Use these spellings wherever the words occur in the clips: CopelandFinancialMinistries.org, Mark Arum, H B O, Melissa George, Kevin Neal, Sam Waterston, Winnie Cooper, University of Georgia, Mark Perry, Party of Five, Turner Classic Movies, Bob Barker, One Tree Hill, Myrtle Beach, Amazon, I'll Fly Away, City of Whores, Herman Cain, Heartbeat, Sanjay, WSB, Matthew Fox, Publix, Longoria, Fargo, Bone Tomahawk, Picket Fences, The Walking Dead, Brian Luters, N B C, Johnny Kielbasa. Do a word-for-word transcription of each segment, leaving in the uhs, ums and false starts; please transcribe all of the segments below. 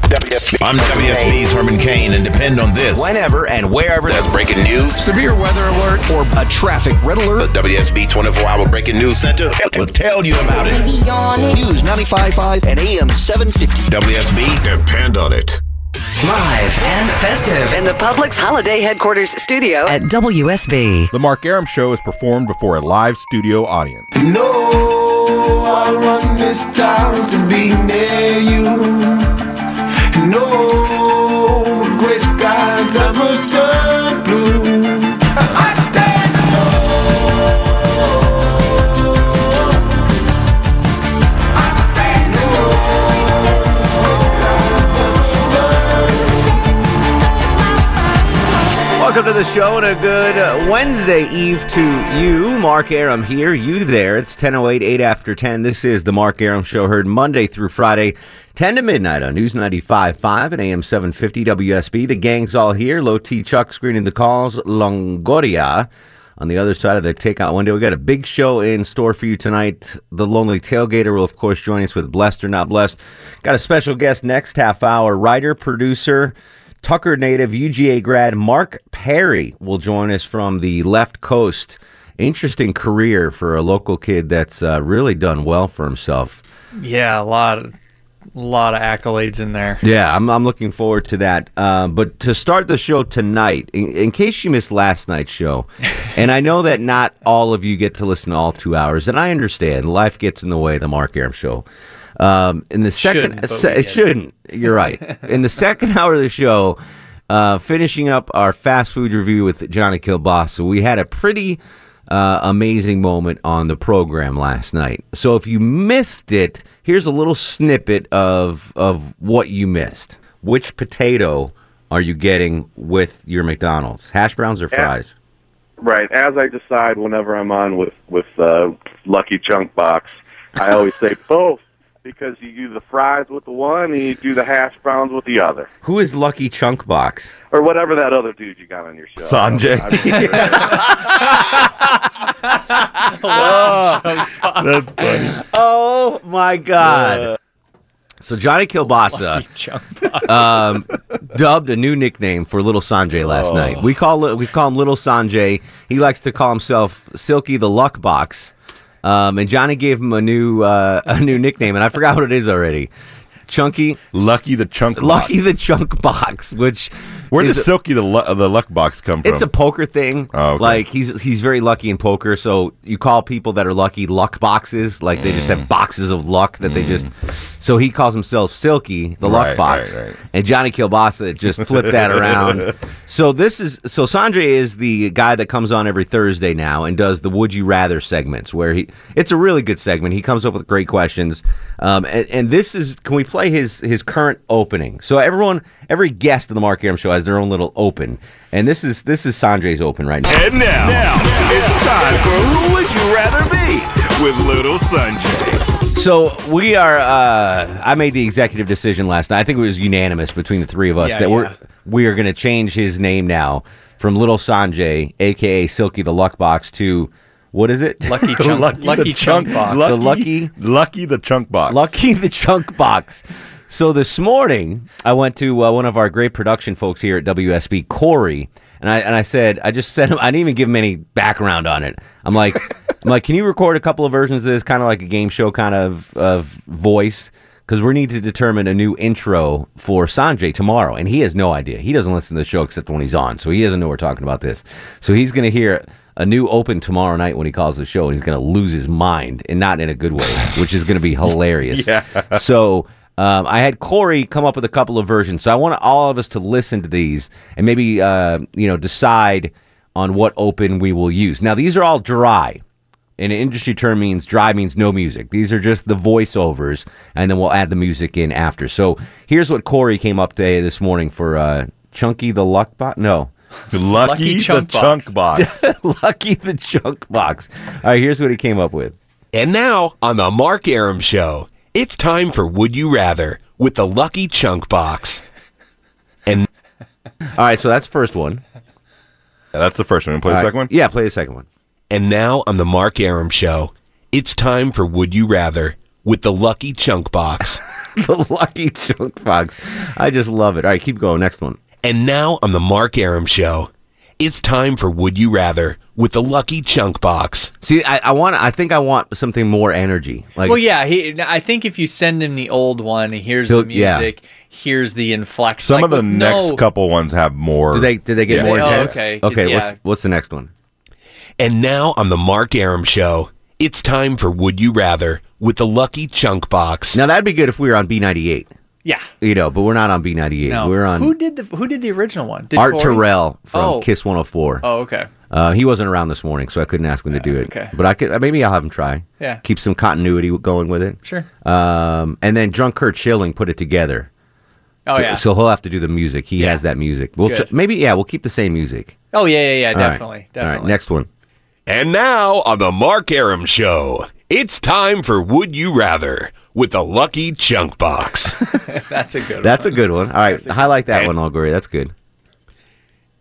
W S B. I'm W S B's Herman Cain, and depend on this whenever and wherever there's breaking news, severe weather alert, or a traffic red alert. The W S B twenty-four hour Breaking News Center will tell you about it. News ninety-five point five and A M seven fifty. W S B, depend on it. Live and festive in the Publix Holiday Headquarters studio at W S B. The Mark Arum Show is performed before a live studio audience. No, I want this town to be near you. No, gray skies ever turn blue. I stand alone. I stand alone. Welcome to the show and a good Wednesday eve to you. Mark Arum here, you there. It's ten oh eight, eight after ten. This is the Mark Arum Show, heard Monday through Friday, ten to midnight on News ninety-five point five and A M seven fifty W S B. The gang's all here. Low T Chuck screening the calls. Longoria on the other side of the takeout window. We got a big show in store for you tonight. The Lonely Tailgater will, of course, join us with Blessed or Not Blessed. Got a special guest next half hour, writer, producer, Tucker native, U G A grad Mark Perry will join us from the left coast. Interesting career for a local kid that's uh, really done well for himself. Yeah, a lot of, a lot of accolades in there. Yeah, I'm, I'm looking forward to that. Uh, but to start the show tonight, in, in case you missed last night's show, and I know that not all of you get to listen to all two hours, and I understand life gets in the way of the Mark Arum Show. Um, in the second, shouldn't, se- it shouldn't. You're right. In the second hour of the show, uh, finishing up our fast food review with Johnny Kielbasa, we had a pretty uh, amazing moment on the program last night. So if you missed it, here's a little snippet of of what you missed. Which potato are you getting with your McDonald's? Hash browns or fries? As, right. As I decide whenever I'm on with with uh, Lucky Chunk Box, I always say both. Because you do the fries with the one and you do the hash browns with the other. Who is Lucky Chunk Box? Or whatever that other dude you got on your show. Sanjay. I don't, I don't That's funny. Oh, my God. Uh, so Johnny Kielbasa um, dubbed a new nickname for Little Sanjay last oh. night. We call, we call him Little Sanjay. He likes to call himself Silky the Luck Box. Um, and Johnny gave him a new uh, a new nickname, and I forgot what it is already. Chunky, Lucky the Chunk, Lucky Box. the Chunk Box. Which where does Silky the Lu- the Luck Box come from? It's a poker thing. Oh, okay. Like he's he's very lucky in poker, so you call people that are lucky luck boxes. Like they mm. just have boxes of luck that mm. they just. So he calls himself Silky the Luck right, Box, right, right. And Johnny Kielbasa just flipped that around. So this is so Sanjay is the guy that comes on every Thursday now and does the Would You Rather segments where he it's a really good segment. He comes up with great questions, um, and, and this is can we play? Play his his current opening. So everyone, every guest of the Mark Arum Show has their own little open, and this is this is Sanjay's open right now. And now, now it's time for Who Would You Rather Be with Little Sanjay. So we are. Uh, I made the executive decision last night. I think it was unanimous between the three of us yeah, that yeah. we're we are going to change his name now from Little Sanjay, aka Silky the Luck Box, to. What is it? Lucky Chunk, lucky lucky the chunk, chunk Box. Lucky the, lucky, lucky the Chunk Box. Lucky the Chunk Box. So this morning, I went to uh, one of our great production folks here at W S B, Corey, and I and I said, I just said, I didn't even give him any background on it. I'm like, I'm like, can you record a couple of versions of this, kind of like a game show kind of of voice? Because we need to determine a new intro for Sanjay tomorrow, and he has no idea. He doesn't listen to the show except when he's on, so he doesn't know we're talking about this. So he's going to hear a new open tomorrow night when he calls the show, and he's going to lose his mind, and not in a good way, which is going to be hilarious. yeah. So um, I had Corey come up with a couple of versions. So I want all of us to listen to these and maybe uh, you know decide on what open we will use. Now, these are all dry. in an industry term means dry means no music. These are just the voiceovers, and then we'll add the music in after. So here's what Corey came up today this morning for uh, Chunky the Luck Bot. No. Lucky, Lucky chunk the box. Chunk Box. Lucky the Chunk Box. All right, here's what he came up with. And now, on the Mark Arum Show, it's time for Would You Rather with the Lucky Chunk Box. And all right, so that's the first one. Yeah, that's the first one. You play all the right. second one? Yeah, play the second one. And now, on the Mark Arum Show, it's time for Would You Rather with the Lucky Chunk Box. The Lucky Chunk Box. I just love it. All right, keep going. Next one. And now on the Mark Arum Show, it's time for Would You Rather with the Lucky Chunk Box. See, I, I want, I think I want something more energy. Like, well, yeah, he, I think if you send him the old one, here's the music, yeah. here's the inflection. Some like, of the next no... couple ones have more. Do they? Did they get yeah. more? Oh, okay. Okay. Yeah. What's, what's the next one? And now on the Mark Arum Show, it's time for Would You Rather with the Lucky Chunk Box. Now that'd be good if we were on B ninety-eight. Yeah, you know, but we're not on B ninety-eight. No. We're on who did the who did the original one? Did Art Corey? Terrell from oh. Kiss one oh four. Oh, okay. Uh, he wasn't around this morning, so I couldn't ask him yeah, to do it. Okay, but I could. Maybe I'll have him try. Yeah, keep some continuity going with it. Sure. Um, and then drunk Kurt Schilling put it together. Oh so, yeah. So he'll have to do the music. He yeah. has that music. We'll ch- maybe yeah. We'll keep the same music. Oh yeah yeah yeah definitely All right. definitely. All right, next one. And now on the Mark Arum Show, it's time for Would You Rather with the Lucky Chunk Box. That's a good one. That's a good one. All right, highlight that one, Algory. That's good.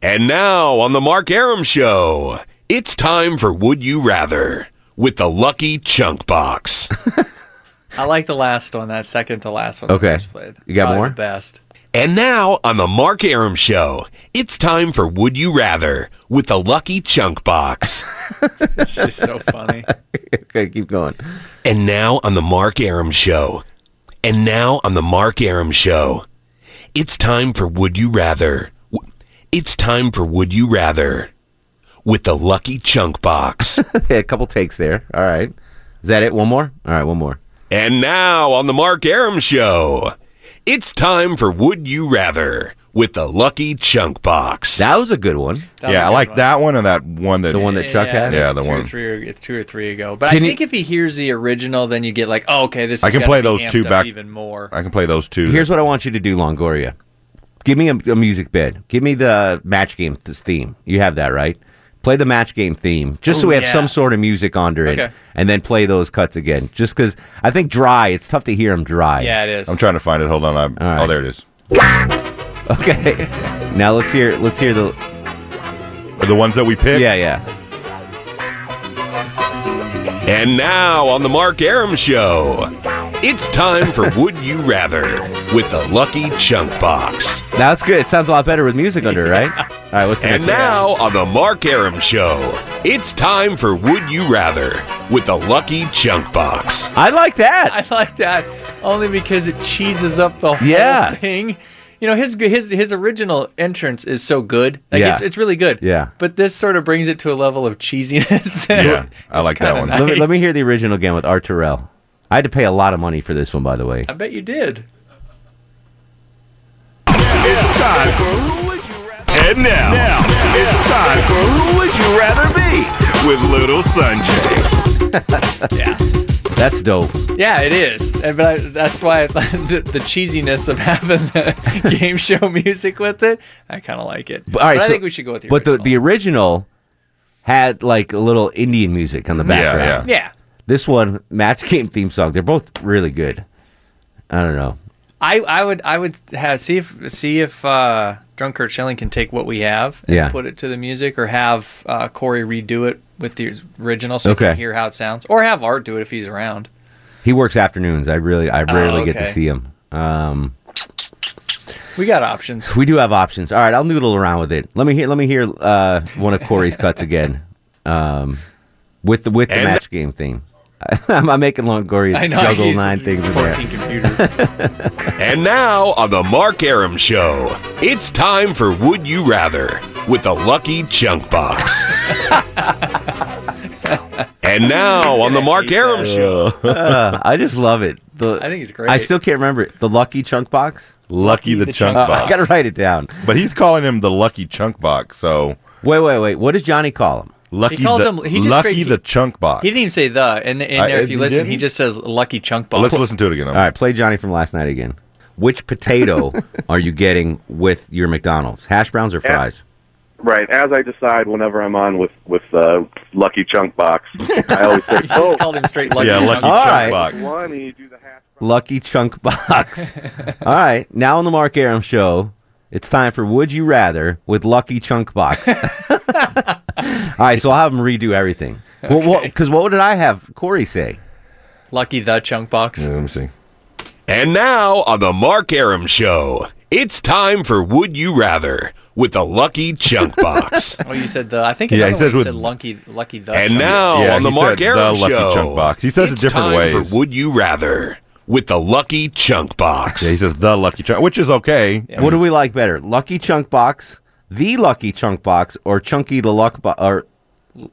And now on the Mark Arum Show, it's time for Would You Rather with the Lucky Chunk Box. I like the last one, that second to last one. Okay. I just played. You got Probably more? The best. And now on the Mark Arum Show, it's time for Would You Rather with the Lucky Chunk Box. It's just so funny. Okay, keep going. And now on the Mark Arum Show. And now on the Mark Arum Show, it's time for Would You Rather. It's time for Would You Rather with the Lucky Chunk Box. A couple takes there. All right. Is that it? One more? All right, one more. And now on the Mark Arum Show, it's time for Would You Rather with the Lucky Chunk Box. That was a good one. That yeah, I like one. that one and that one that the one that Chuck yeah, had. Yeah, the two one or three or, two or three ago. But can I think you, if he hears the original, then you get like, oh, okay, this. I can play those two back even more. I can play those two. Here's what I want you to do, Longoria. Give me a, a music bed. Give me the match game theme. You have that right. Play the match game theme, just Ooh, so we have yeah. some sort of music under okay. it, and then play those cuts again. Just because I think dry, it's tough to hear them dry. Yeah, it is. I'm trying to find it. Hold on. I'm, right. Oh, there it is. Okay. Now let's hear. Let's hear the the ones that we picked. Yeah, yeah. And now on the Mark Arum Show, it's time for Would You Rather with the Lucky Chunk Box. Now that's good. It sounds a lot better with music under, right? All right, what's the and now on the Mark Arum Show, it's time for Would You Rather with the Lucky Chunk Box. I like that. I like that only because it cheeses up the whole yeah. thing. You know, his his his original entrance is so good. Like yeah. it's, it's really good. Yeah. But this sort of brings it to a level of cheesiness. That yeah, I like that one. Nice. Let, me, let me hear the original again with Art Terrell. I had to pay a lot of money for this one, by the way. I bet you did. It's time for Who Would You Rather? And now, now it's time for Who Would You Rather Be? With Little Sanjay. Yeah. That's dope. Yeah, it is. And, but I, that's why I, the, the cheesiness of having the game show music with it, I kind of like it. But, all right, but I so, think we should go with the but original. But the, the original had like a little Indian music on the background. Yeah. yeah. yeah. This one, match game theme song. They're both really good. I don't know. I, I would I would have, see if see if uh, Drunk Kurt Schilling can take what we have and yeah. put it to the music, or have uh, Corey redo it with the original so okay. you can hear how it sounds, or have Art do it if he's around. He works afternoons. I really I rarely oh, okay. get to see him. Um, we got options. We do have options. All right, I'll noodle around with it. Let me hear. Let me hear uh, one of Corey's cuts again, um, with the with the and- match game theme. I'm making Longoria juggle nine things in there. Computers. And now on the Mark Arum Show, it's time for Would You Rather with the Lucky Chunk Box. And now on the Mark Arum Show, uh, I just love it. The, I think it's great. I still can't remember it. The Lucky Chunk Box. Lucky, Lucky the, the Chunk Box. Uh, I gotta write it down. But he's calling him the Lucky Chunk Box. So wait, wait, wait. What does Johnny call him? Lucky, he calls the, him, he just lucky straight, the chunk box. He didn't even say the. And, and I, there, if you listen, didn't? He just says lucky chunk box. Let's listen to it again. All right, play Johnny from last night again. Which potato are you getting with your McDonald's? Hash browns or fries? As, right. As I decide whenever I'm on with, with uh, lucky chunk box, I always say, oh. Just called him straight lucky yeah, chunk, lucky chunk box. One, you do the hash lucky chunk box. All right. Now on the Mark Arum Show, it's time for Would You Rather with Lucky Chunk Box. All right, so I'll have them redo everything. Okay. Well, because what, what did I have Corey say? Lucky the chunk box. Yeah, let me see. And now on the Mark Arum Show, it's time for Would You Rather with the Lucky Chunk Box. Well, you said the. I think yeah, he said, with, said Lucky Lucky the. And chunk now yeah, on the Mark Arum Show, Lucky Chunk Box. He says it's it different time ways. For Would You Rather with the Lucky Chunk Box. Yeah, he says the Lucky Chunk, which is okay. Yeah. What do we like better, Lucky Chunk Box? The Lucky Chunk Box or Chunky the Luck Box or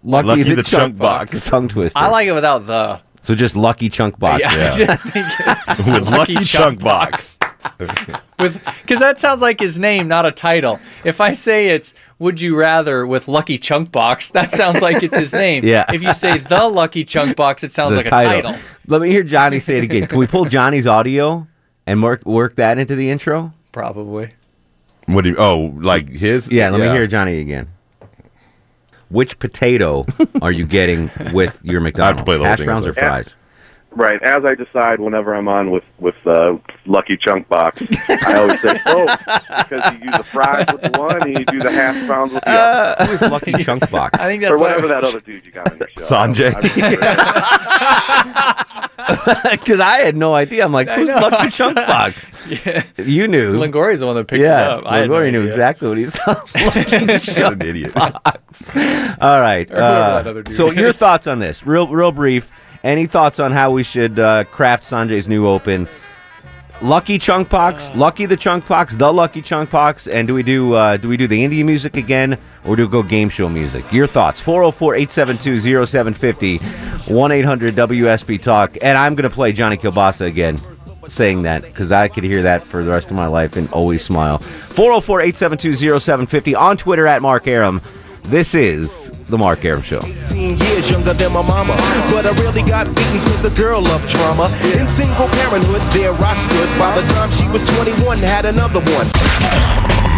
Lucky, Lucky the, the Chunk, Chunk Box. Box. Tongue twister. I like it without the. So just Lucky Chunk Box. Yeah. yeah. I just think it, with Lucky, Lucky Chunk, Chunk Box. Box. With because that sounds like his name, not a title. If I say it's Would You Rather with Lucky Chunk Box, that sounds like it's his name. Yeah. If you say the Lucky Chunk Box, it sounds the like title. a title. Let me hear Johnny say it again. Can we pull Johnny's audio and work work that into the intro? Probably. What do you, oh, like his? Yeah, let yeah. me hear Johnny again. Which potato are you getting with your McDonald's? I have to play the Hash whole browns thing or fries? As, right, as I decide whenever I'm on with, with uh, Lucky Chunk Box, I always say, oh, because you do the fries with the one and you do the hash browns with the other. Uh, Who is Lucky Chunk Box? I think that's or whatever that other dude you got on your show. Sanjay. Because I had no idea. I'm like, who's Lucky Chunk Box? Yeah. You knew. Longori's the one that picked yeah, it up. Yeah, Longori no knew exactly what he was talking about. An idiot. Box. All right. Uh, so is. Your thoughts on this, real real brief. Any thoughts on how we should uh, craft Sanjay's new open? Lucky Chunk Box, uh, Lucky the Chunk Box, the Lucky Chunk Box, and do we do uh, do we do the Indian music again, or do we go game show music? Your thoughts, four oh four, eight seven two, oh seven five oh, one eight hundred W S B talk, and I'm going to play Johnny Kielbasa again, saying that, because I could hear that for the rest of my life and always smile. four oh four, eight seven two, oh seven five oh, on Twitter at Mark Arum. This is The Mark Arum Show. eighteen years younger than my mama, but I really got beaten with the girl of trauma. In single parenthood, there I stood. By the time she was twenty-one, had another one.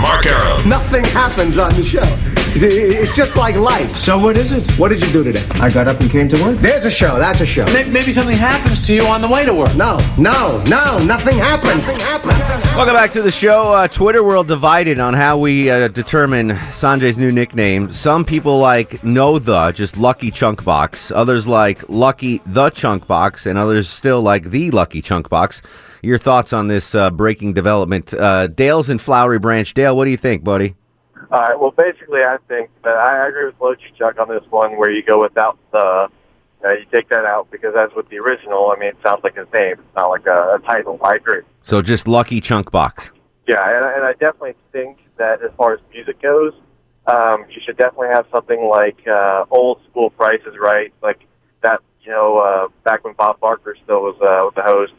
Mark Arum. Nothing happens on the show. It's just like life. So what is it? What did you do today? I got up and came to work. There's a show. That's a show. Maybe, maybe something happens to you on the way to work. No, no, no. Nothing happens. Nothing happens. Welcome back to the show. Uh, Twitter world divided on how we uh, determine Sanjay's new nickname. Some people like no the, just Lucky Chunk Box. Others like Lucky the Chunk Box. And others still like the Lucky Chunk Box. Your thoughts on this uh, breaking development. Uh, Dale's in Flowery Branch. Dale, what do you think, buddy? All right, well, basically, I think that I agree with Lucky Chuck on this one where you go without the, uh, you take that out because that's with the original. I mean, it sounds like his name. It's not like a, a title. I agree. So just Lucky Chunk Box. Yeah, and, and I definitely think that as far as music goes, um, you should definitely have something like uh, old school Price is Right, like that, you know, uh, back when Bob Barker still was uh, with the host,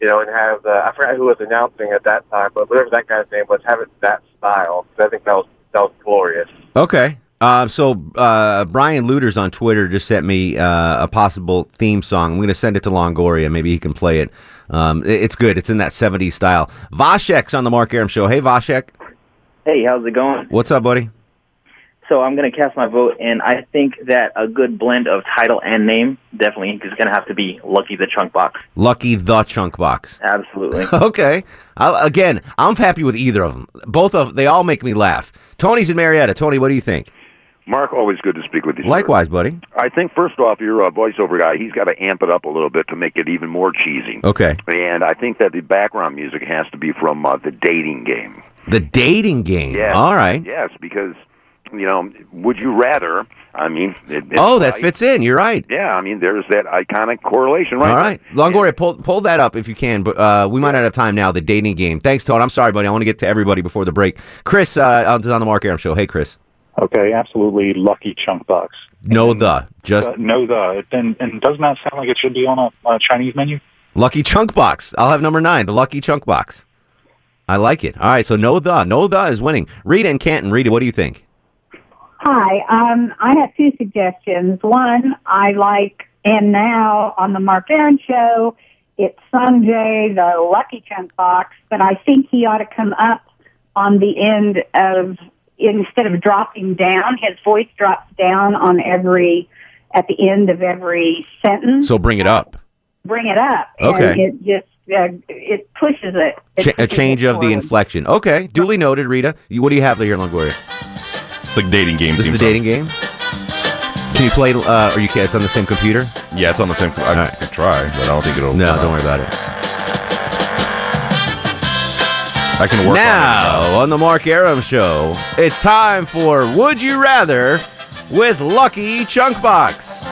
you know, and have, the, I forgot who was announcing at that time, but whatever that guy's name was, have it that style because I think that was That was glorious. Okay. Uh, so uh, Brian Luters on Twitter just sent me uh, a possible theme song. I'm going to send it to Longoria. Maybe he can play it. Um, it's good. It's in that seventies style. Vashek's on the Mark Arum Show. Hey, Vashek. Hey, how's it going? What's up, buddy? So I'm going to cast my vote, and I think that a good blend of title and name definitely is going to have to be Lucky the Chunk Box. Lucky the Chunk Box. Absolutely. Okay. I'll, again, I'm happy with either of them. Both of they all make me laugh. Tony's in Marietta. Tony, what do you think? Mark, always good to speak with you. Likewise, sir. Buddy. I think, first off, your uh, voiceover guy, he's got to amp it up a little bit to make it even more cheesy. Okay. And I think that the background music has to be from uh, The Dating Game. The Dating Game. Yes. All right. Yes, because... You know, would you rather, I mean... It, oh, that I, fits in. You're right. Yeah, I mean, there's that iconic correlation right All right. Now. Longoria, and, pull, pull that up if you can, but uh, we might not have time now, The Dating Game. Thanks, Todd. I'm sorry, buddy. I want to get to everybody before the break. Chris, uh, on the Mark Arum Show. Hey, Chris. Okay, absolutely Lucky Chunk Box. No and, the. Just... Uh, no the. And, and doesn't that sound like it should be on a uh, Chinese menu? Lucky Chunk Box. I'll have number nine, the Lucky Chunk Box. I like it. All right, so no the. No the is winning. Rita in Canton. Rita, what do you think? Hi. Um, I have two suggestions. One, I like And Now on the Mark Arum Show. It's Sanjay, the Lucky Chunk Box, but I think he ought to come up on the end of, instead of dropping down, his voice drops down on every, at the end of every sentence. So bring it up. Bring it up. Okay. And it just, uh, it pushes it. it Ch- pushes a change it of the inflection. Okay. Duly noted, Rita. What do you have here, Longoria? It's like dating game. This is the song. Dating game? Can you play, uh, or you can, it's on the same computer? Yeah, it's on the same, I right. can try, but I don't think it'll. No, don't out. worry about it. I can work now, on it. Now, on the Mark Arum Show, it's time for Would You Rather with Lucky Chunk Box.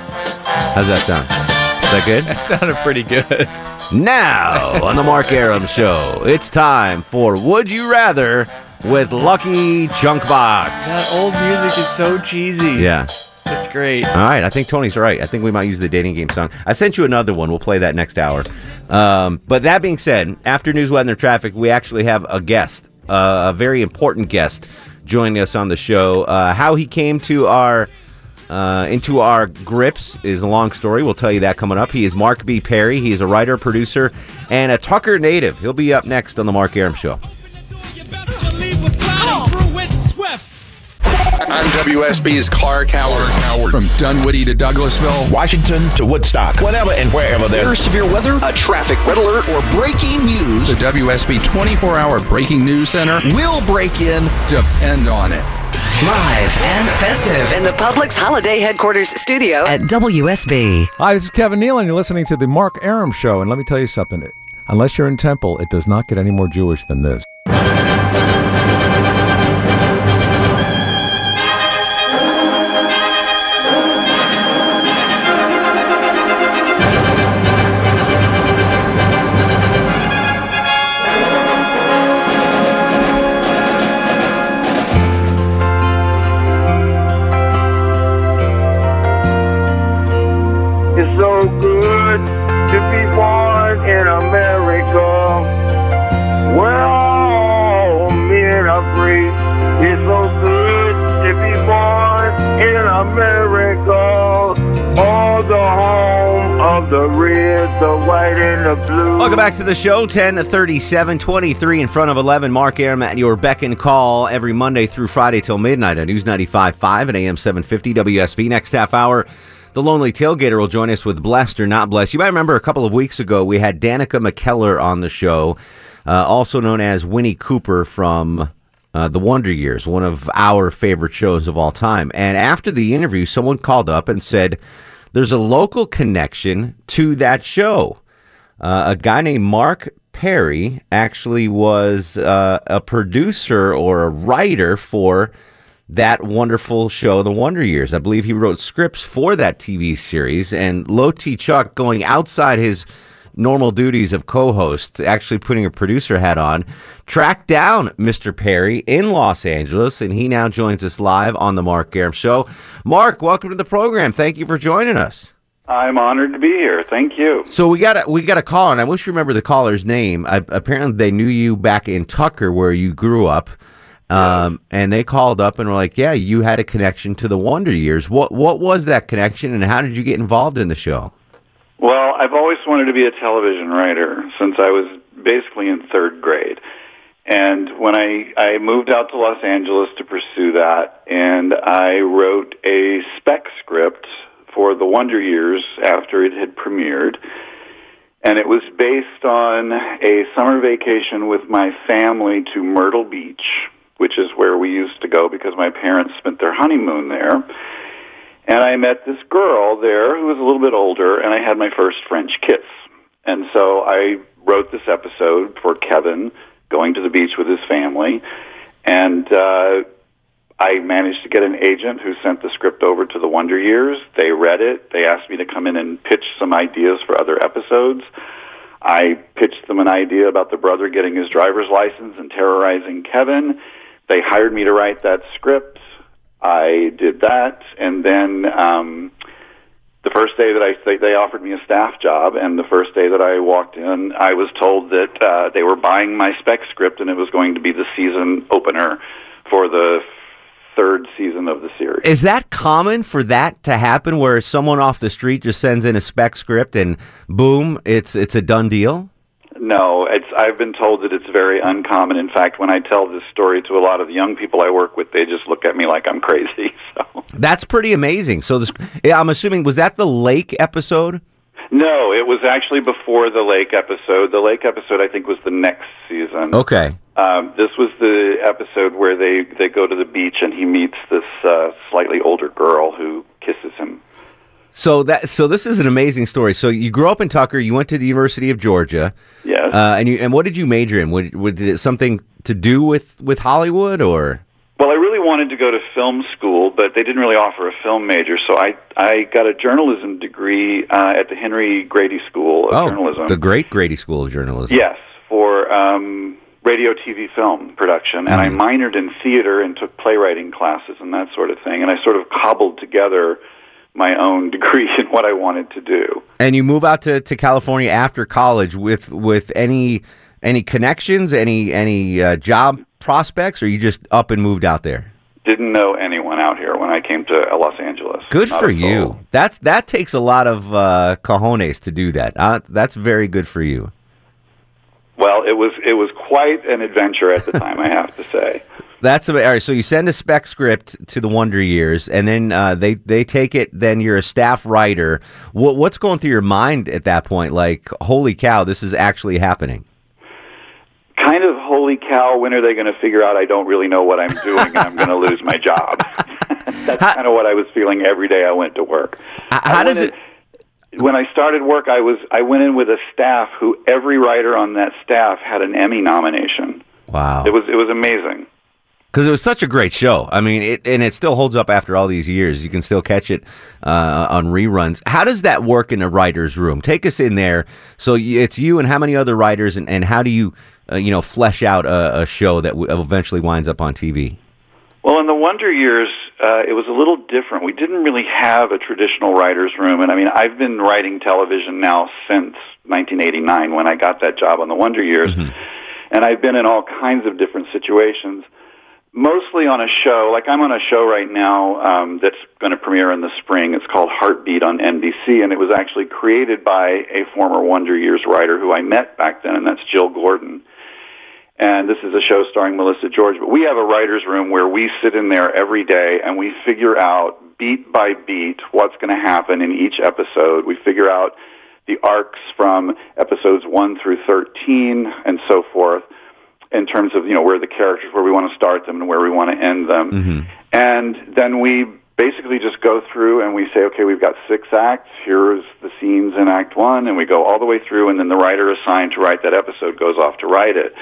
How's that sound? Is that good? That sounded pretty good. Now, on the Mark Arum Show, it's time for Would You Rather with Lucky Chunk Box. That old music is so cheesy. Yeah. That's great. All right. I think Tony's right. I think we might use the dating game song. I sent you another one. We'll play that next hour. Um, but that being said, after news, weather, and traffic, we actually have a guest, uh, a very important guest joining us on the show. Uh, how he came to our, uh, into our grips is a long story. We'll tell you that coming up. He is Mark B. Perry. He is a writer, producer, and a Tucker native. He'll be up next on the Mark Arum Show. I'm W S B's Clark Howard. Howard. From Dunwoody to Douglasville, Washington to Woodstock, whenever and wherever there's severe weather, a traffic red alert, or breaking news, the W S B twenty-four hour Breaking News Center will break in. Depend on it. Live and festive in the Publix Holiday Headquarters studio at W S B. Hi, this is Kevin Neal, and you're listening to the Mark Arum Show. And let me tell you something. Unless you're in Temple, it does not get any more Jewish than this. The red, the white, and the blue. Welcome back to the show. ten to thirty-seven, twenty-three in front of eleven. Mark Arum at your beck and call every Monday through Friday till midnight on News ninety-five point five and A M seven fifty W S B. Next half hour, the Lonely Tailgater will join us with Blessed or Not Blessed. You might remember a couple of weeks ago we had Danica McKellar on the show, uh, also known as Winnie Cooper from uh, The Wonder Years, one of our favorite shows of all time. And after the interview, someone called up and said, there's a local connection to that show. Uh, a guy named Mark Perry actually was uh, a producer or a writer for that wonderful show, The Wonder Years. I believe he wrote scripts for that T V series. And Low T Chuck, going outside his normal duties of co-host, actually putting a producer hat on, tracked down Mister Perry in Los Angeles, and he now joins us live on the Mark Arum Show. Mark, welcome to the program. Thank you for joining us. I'm honored to be here. Thank you. So we got a, we got a caller, and I wish you remember the caller's name. I, apparently they knew you back in Tucker where you grew up, um, and they called up and were like, yeah, you had a connection to The Wonder Years. What What was that connection, and how did you get involved in the show? Well, I've always wanted to be a television writer since I was basically in third grade. And when I, I moved out to Los Angeles to pursue that, and I wrote a spec script for The Wonder Years after it had premiered. And it was based on a summer vacation with my family to Myrtle Beach, which is where we used to go because my parents spent their honeymoon there. And I met this girl there who was a little bit older, and I had my first French kiss. And so I wrote this episode for Kevin going to the beach with his family, and uh, I managed to get an agent who sent the script over to The Wonder Years. They read it. They asked me to come in and pitch some ideas for other episodes. I pitched them an idea about the brother getting his driver's license and terrorizing Kevin. They hired me to write that script. I did that, and then um, the first day that I they, they offered me a staff job, and the first day that I walked in, I was told that uh, they were buying my spec script, and it was going to be the season opener for the third season of the series. Is that common for that to happen, where someone off the street just sends in a spec script and boom, it's it's a done deal? No, it's, I've been told that it's very uncommon. In fact, when I tell this story to a lot of the young people I work with, they just look at me like I'm crazy. So that's pretty amazing. So this, I'm assuming, was that the lake episode? No, it was actually before the lake episode. The lake episode, I think, was the next season. Okay. Um, this was the episode where they, they go to the beach and he meets this uh, slightly older girl who kisses him. So that so this is an amazing story. So you grew up in Tucker. You went to the University of Georgia. Yes. Uh, and you and what did you major in? Would, would, did it something to do with, with Hollywood or? Well, I really wanted to go to film school, but they didn't really offer a film major. So I I got a journalism degree uh, at the Henry Grady School of oh, Journalism. The great Grady School of Journalism. Yes, for um, radio, T V, film production. And mm. I minored in theater and took playwriting classes and that sort of thing. And I sort of cobbled together my own degree in what I wanted to do. And you move out to, to California after college with with any any connections, any any uh, job prospects, or you just up and moved out there? Didn't know anyone out here when I came to Los Angeles. Good for you. That's that takes a lot of uh, cojones to do that. Uh, that's very good for you. Well, it was it was quite an adventure at the time, I have to say. That's about, all right. So you send a spec script to the Wonder Years, and then uh, they they take it. Then you're a staff writer. What what's going through your mind at that point? Like, holy cow, this is actually happening. Kind of, holy cow, when are they going to figure out I don't really know what I'm doing and I'm going to lose my job? That's how, kind of what I was feeling every day I went to work. How, how does it? When I started work, I was I went in with a staff who every writer on that staff had an Emmy nomination. Wow! It was it was amazing. Because it was such a great show. I mean, it and it still holds up after all these years. You can still catch it uh, on reruns. How does that work in a writer's room? Take us in there. So it's you and how many other writers, and, and how do you, uh, you know, flesh out a, a show that w- eventually winds up on T V? Well, in the Wonder Years, uh, it was a little different. We didn't really have a traditional writer's room. And, I mean, I've been writing television now since nineteen eighty-nine when I got that job on the Wonder Years. Mm-hmm. And I've been in all kinds of different situations. Mostly on a show, like I'm on a show right now um, that's going to premiere in the spring. It's called Heartbeat on N B C, and it was actually created by a former Wonder Years writer who I met back then, and that's Jill Gordon. And this is a show starring Melissa George, but we have a writer's room where we sit in there every day and we figure out beat by beat what's going to happen in each episode. We figure out the arcs from episodes one through thirteen and so forth, in terms of, you know, where the characters, where we want to start them and where we want to end them. Mm-hmm. And then we basically just go through and we say, okay, we've got six acts, here's the scenes in act one, and we go all the way through, and then the writer assigned to write that episode goes off to write it.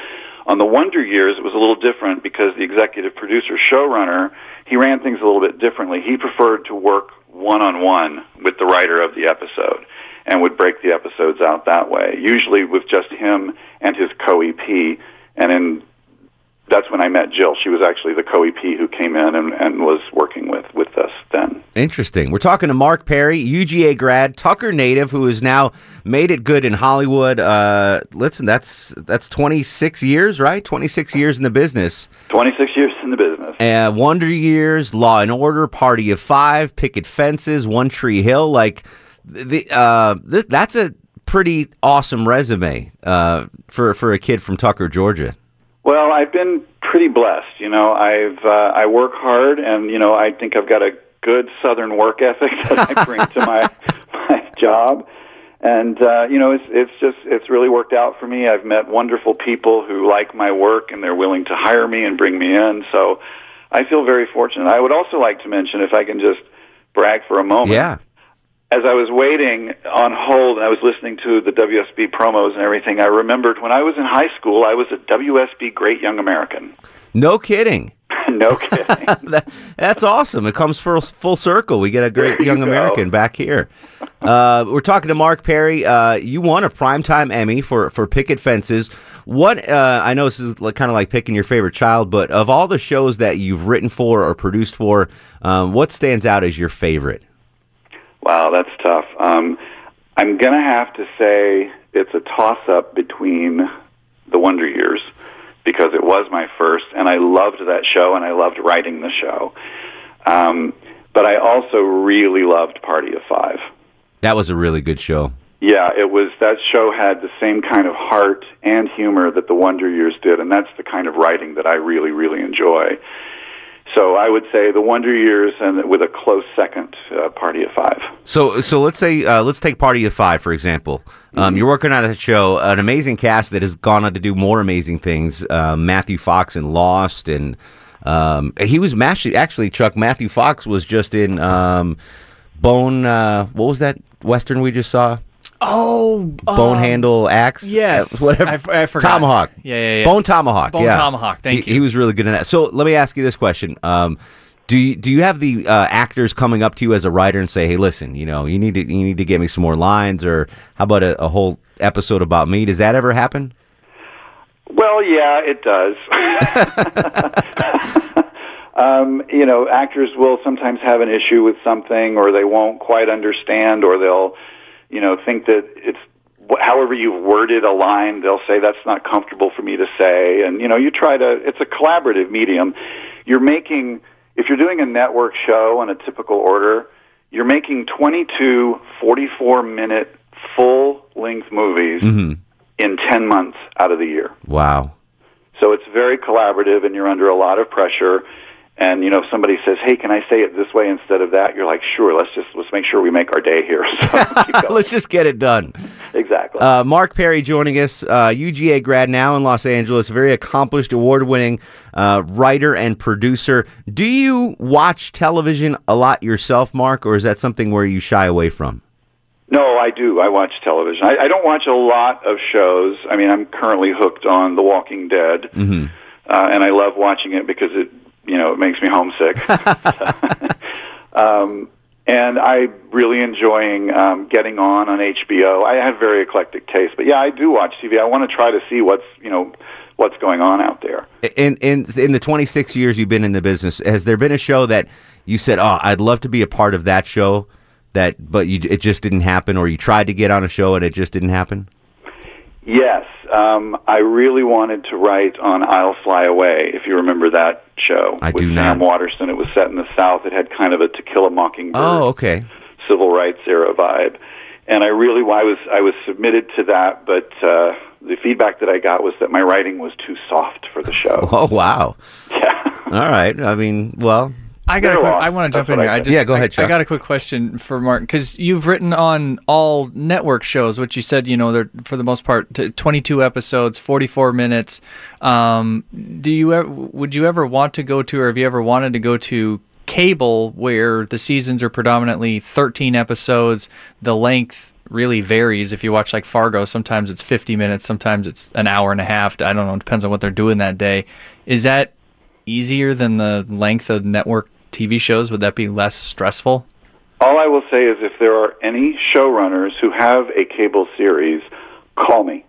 On the Wonder Years, it was a little different because the executive producer, showrunner, he ran things a little bit differently. He preferred to work one-on-one with the writer of the episode and would break the episodes out that way, usually with just him and his co-E P. And in, that's when I met Jill. She was actually the co-E P who came in and, and was working with, with us then. Interesting. We're talking to Mark Perry, U G A grad, Tucker native, who has now made it good in Hollywood. Uh, listen, that's that's twenty-six years, right? twenty-six years in the business. twenty-six years in the business. Uh, Wonder Years, Law and Order, Party of Five, Picket Fences, One Tree Hill. Like, the uh, this, that's a... pretty awesome resume uh, for for a kid from Tucker, Georgia. Well, I've been pretty blessed. You know, I've uh, I work hard, and you know, I think I've got a good Southern work ethic that I bring to my my job. And uh, you know, it's it's just it's really worked out for me. I've met wonderful people who like my work, and they're willing to hire me and bring me in. So I feel very fortunate. I would also like to mention, if I can just brag for a moment. Yeah. As I was waiting on hold and I was listening to the W S B promos and everything, I remembered when I was in high school, I was a W S B Great Young American. No kidding. No kidding. that, that's awesome. It comes full, full circle. We get a Great Young American back here. Uh, we're talking to Mark Perry. Uh, you won a primetime Emmy for, for Picket Fences. What uh, I know this is kind of like picking your favorite child, but of all the shows that you've written for or produced for, um, what stands out as your favorite? Wow, that's tough. Um, I'm going to have to say it's a toss-up between The Wonder Years because it was my first, and I loved that show, and I loved writing the show. Um, but I also really loved Party of Five. That was a really good show. Yeah, it was. That show had the same kind of heart and humor that The Wonder Years did, and that's the kind of writing that I really, really enjoy. So I would say The Wonder Years, and with a close second, uh, Party of Five. So, so let's say uh, let's take Party of Five for example. Um, mm-hmm. You're working on a show, an amazing cast that has gone on to do more amazing things. Uh, Matthew Fox in Lost, and um, he was actually, actually Chuck. Matthew Fox was just in um, Bone. Uh, what was that Western we just saw? Oh, Bone um, Handle Axe. Yes, whatever. I, I forgot. Tomahawk. Yeah, yeah, yeah. Bone Tomahawk. Bone yeah. Tomahawk. Thank he, you. He was really good in that. So let me ask you this question: um, Do you do you have the uh, actors coming up to you as a writer and say, "Hey, listen, you know, you need to you need to get me some more lines," or how about a, a whole episode about me? Does that ever happen? Well, yeah, it does. um, you know, actors will sometimes have an issue with something, or they won't quite understand, or they'll. You know, think that it's however you've worded a line, they'll say that's not comfortable for me to say. And, you know, you try to, it's a collaborative medium. You're making, if you're doing a network show on a typical order, you're making twenty-two forty-four minute full-length movies mm-hmm. in ten months out of the year. Wow. So it's very collaborative and you're under a lot of pressure. And, you know, if somebody says, hey, can I say it this way instead of that? You're like, sure, let's just let's make sure we make our day here. So let's just get it done. Exactly. Uh, Mark Perry joining us, uh, U G A grad now in Los Angeles, very accomplished, award-winning uh, writer and producer. Do you watch television a lot yourself, Mark, or is that something where you shy away from? No, I do. I watch television. I, I don't watch a lot of shows. I mean, I'm currently hooked on The Walking Dead, mm-hmm. uh, and I love watching it because it, you know, it makes me homesick. um, and I'm really enjoying um, getting on on H B O. I have very eclectic taste, but yeah, I do watch T V. I want to try to see what's, you know, what's going on out there. In in in the twenty-six years you've been in the business, has there been a show that you said, "Oh, I'd love to be a part of that show," that but you, it just didn't happen, or you tried to get on a show and it just didn't happen? Yes, um, I really wanted to write on I'll Fly Away, if you remember that show. I with do Sam not. Waterston. It was set in the South. It had kind of a To Kill a Mockingbird, oh, okay. civil rights era vibe. And I really, I was, I was submitted to that, but uh, the feedback that I got was that my writing was too soft for the show. Oh, wow. Yeah. All right. I mean, well... I got. A quick, I want to jump That's in here. I, I just, yeah, go ahead, Chuck. I, I got a quick question for Mark, because you've written on all network shows, which you said, you know, they're, for the most part, twenty-two episodes, forty-four minutes. Um, do you ever, would you ever want to go to, or have you ever wanted to go to cable, where the seasons are predominantly thirteen episodes, the length really varies. If you watch like Fargo, sometimes it's fifty minutes, sometimes it's an hour and a half. I don't know, it depends on what they're doing that day. Is that easier than the length of network T V shows? Would that be less stressful? All I will say is, if there are any showrunners who have a cable series, call me.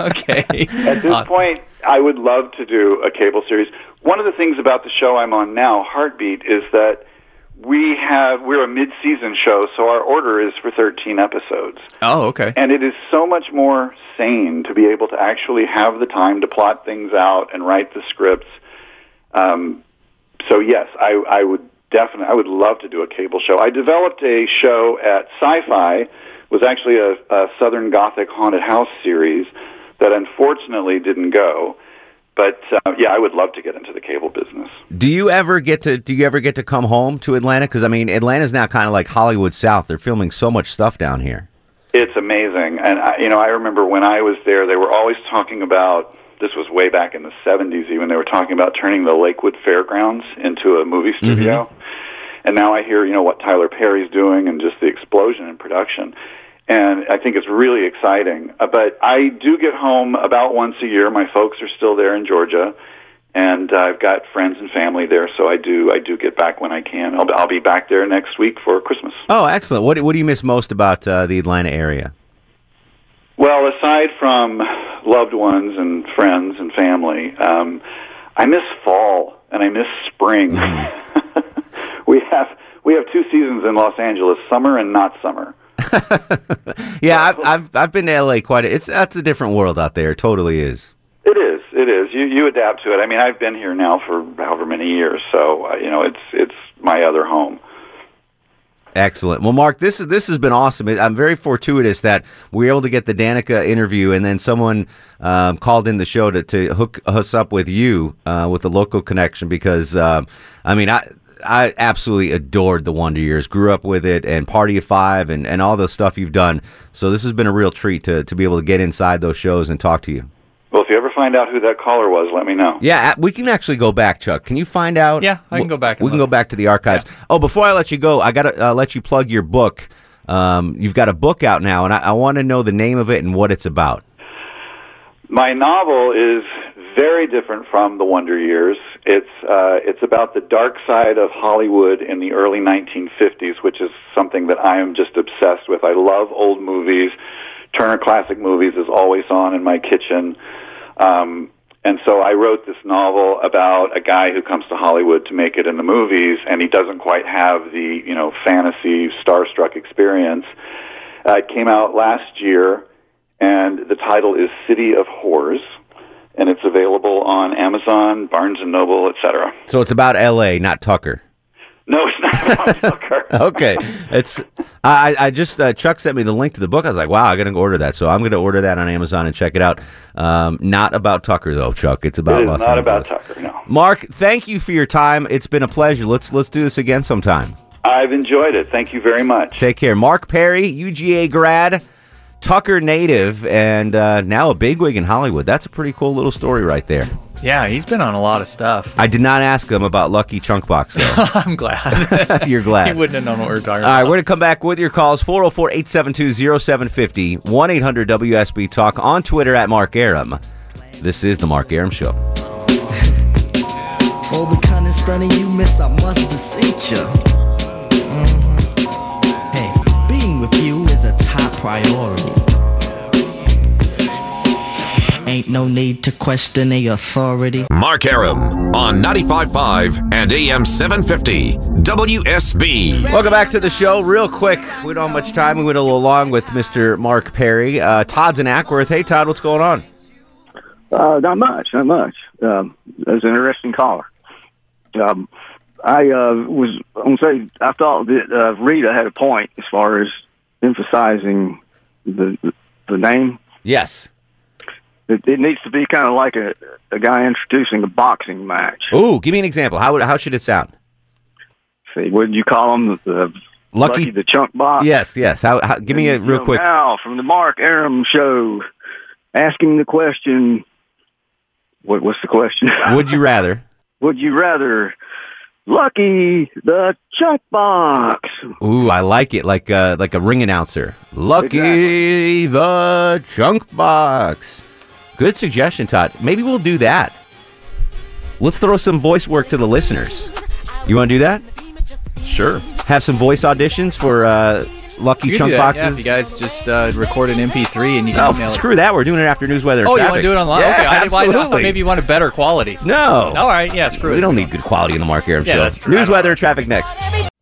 Okay. At this awesome. point, I would love to do a cable series. One of the things about the show I'm on now, Heartbeat, is that we have we're a mid-season show, so our order is for thirteen episodes. Oh, okay. And it is so much more sane to be able to actually have the time to plot things out and write the scripts. Um So yes, I, I would definitely, I would love to do a cable show. I developed a show at SciFi. It was actually a, a Southern Gothic haunted house series that unfortunately didn't go. But uh, yeah, I would love to get into the cable business. Do you ever get to? Do you ever get to come home to Atlanta? Because I mean, Atlanta's now kind of like Hollywood South. They're filming so much stuff down here. It's amazing, and I, you know, I remember when I was there, they were always talking about. This was way back in the seventies even. They were talking about turning the Lakewood Fairgrounds into a movie studio. Mm-hmm. And now I hear, you know, what Tyler Perry's doing and just the explosion in production. And I think it's really exciting. Uh, but I do get home about once a year. My folks are still there in Georgia. And uh, I've got friends and family there, so I do I do get back when I can. I'll, I'll be back there next week for Christmas. Oh, excellent. What, what do you miss most about uh, the Atlanta area? Well, aside from loved ones and friends and family, um, I miss fall and I miss spring. we have we have two seasons in Los Angeles: summer and not summer. yeah, I've, I've I've been to L A quite. A, it's that's a different world out there. It totally is. It is. It is. You you adapt to it. I mean, I've been here now for however many years, so uh, you know, it's it's my other home. Excellent. Well, Mark, this is this has been awesome. I'm very fortuitous that we were able to get the Danica interview, and then someone um, called in the show to to hook us up with you uh, with a local connection, because um, I mean, I. I absolutely adored The Wonder Years, grew up with it, and Party of Five, and, and all the stuff you've done. So this has been a real treat to, to be able to get inside those shows and talk to you. Well, if you ever find out who that caller was, let me know. Yeah, we can actually go back, Chuck. Can you find out? Yeah, I can go back. And we can look. Go back to the archives. Yeah. Oh, before I let you go, I got to uh, let you plug your book. Um, you've got a book out now, and I, I want to know the name of it and what it's about. My novel is very different from The Wonder Years. It's uh, it's about the dark side of Hollywood in the early nineteen fifties, which is something that I am just obsessed with. I love old movies. Turner Classic Movies is always on in my kitchen. Um, and so I wrote this novel about a guy who comes to Hollywood to make it in the movies, and he doesn't quite have the, you know, fantasy, starstruck experience. Uh, it came out last year. And the title is City of Whores, and it's available on Amazon, Barnes and Noble, et cetera. So it's about L A, not Tucker. No, it's not about Tucker. Okay. It's, I, I just, uh, Chuck sent me the link to the book. I was like, wow, I got to go order that. So I'm going to order that on Amazon and check it out. Um, not about Tucker, though, Chuck. It's about it is Los not Angeles. About Tucker, no. Mark, thank you for your time. It's been a pleasure. Let's, let's do this again sometime. I've enjoyed it. Thank you very much. Take care. Mark Perry, U G A grad, Tucker native, and uh, now a bigwig in Hollywood. That's a pretty cool little story right there. Yeah, he's been on a lot of stuff. I did not ask him about Lucky Chunk Box, though. I'm glad. You're glad. He wouldn't have known what we were talking about. All right, we're going to come back with your calls. four oh four, eight seven two, oh seven five oh, one eight hundred W S B Talk, on Twitter at Mark Arum. This is The Mark Arum Show. For the kind of stunning you miss, I must beseech you. Priority. Ain't no need to question the authority. Mark Arum on ninety-five point five and A M seven fifty W S B. Welcome back to the show. Real quick, we don't have much time. We went along with Mister Mark Perry. Uh, Todd's in Ackworth. Hey, Todd, what's going on? Uh, not much, not much. Um, that was an interesting caller. Um, I uh, was going to say, I thought that uh, Rita had a point as far as emphasizing the the name. Yes. It, it needs to be kind of like a, a guy introducing a boxing match. Ooh, give me an example. How would, how should it sound? See, wouldn't you call him the, the Lucky, Lucky the Chunk Box? Yes, yes. How, how, give and, me a real so quick. Now, from the Mark Arum Show, asking the question, what, what's the question? Would you rather? Would you rather... Lucky the Chunk Box. Ooh, I like it, like uh, like a ring announcer. Lucky exactly. the Chunk Box. Good suggestion, Todd. Maybe we'll do that. Let's throw some voice work to the listeners. You want to do that? Sure. Have some voice auditions for uh, Lucky Chunk that, Boxes. Yeah, if you guys just uh, record an M P three and you can oh, email screw it. That. We're doing it after news, weather, and oh, traffic. You want to do it online? Yeah, okay. Absolutely. I, I thought maybe you want a better quality. No. All right. Yeah, screw we it. We don't need good quality in the Mark Arum yeah, Show. That's true. News, weather, and traffic next.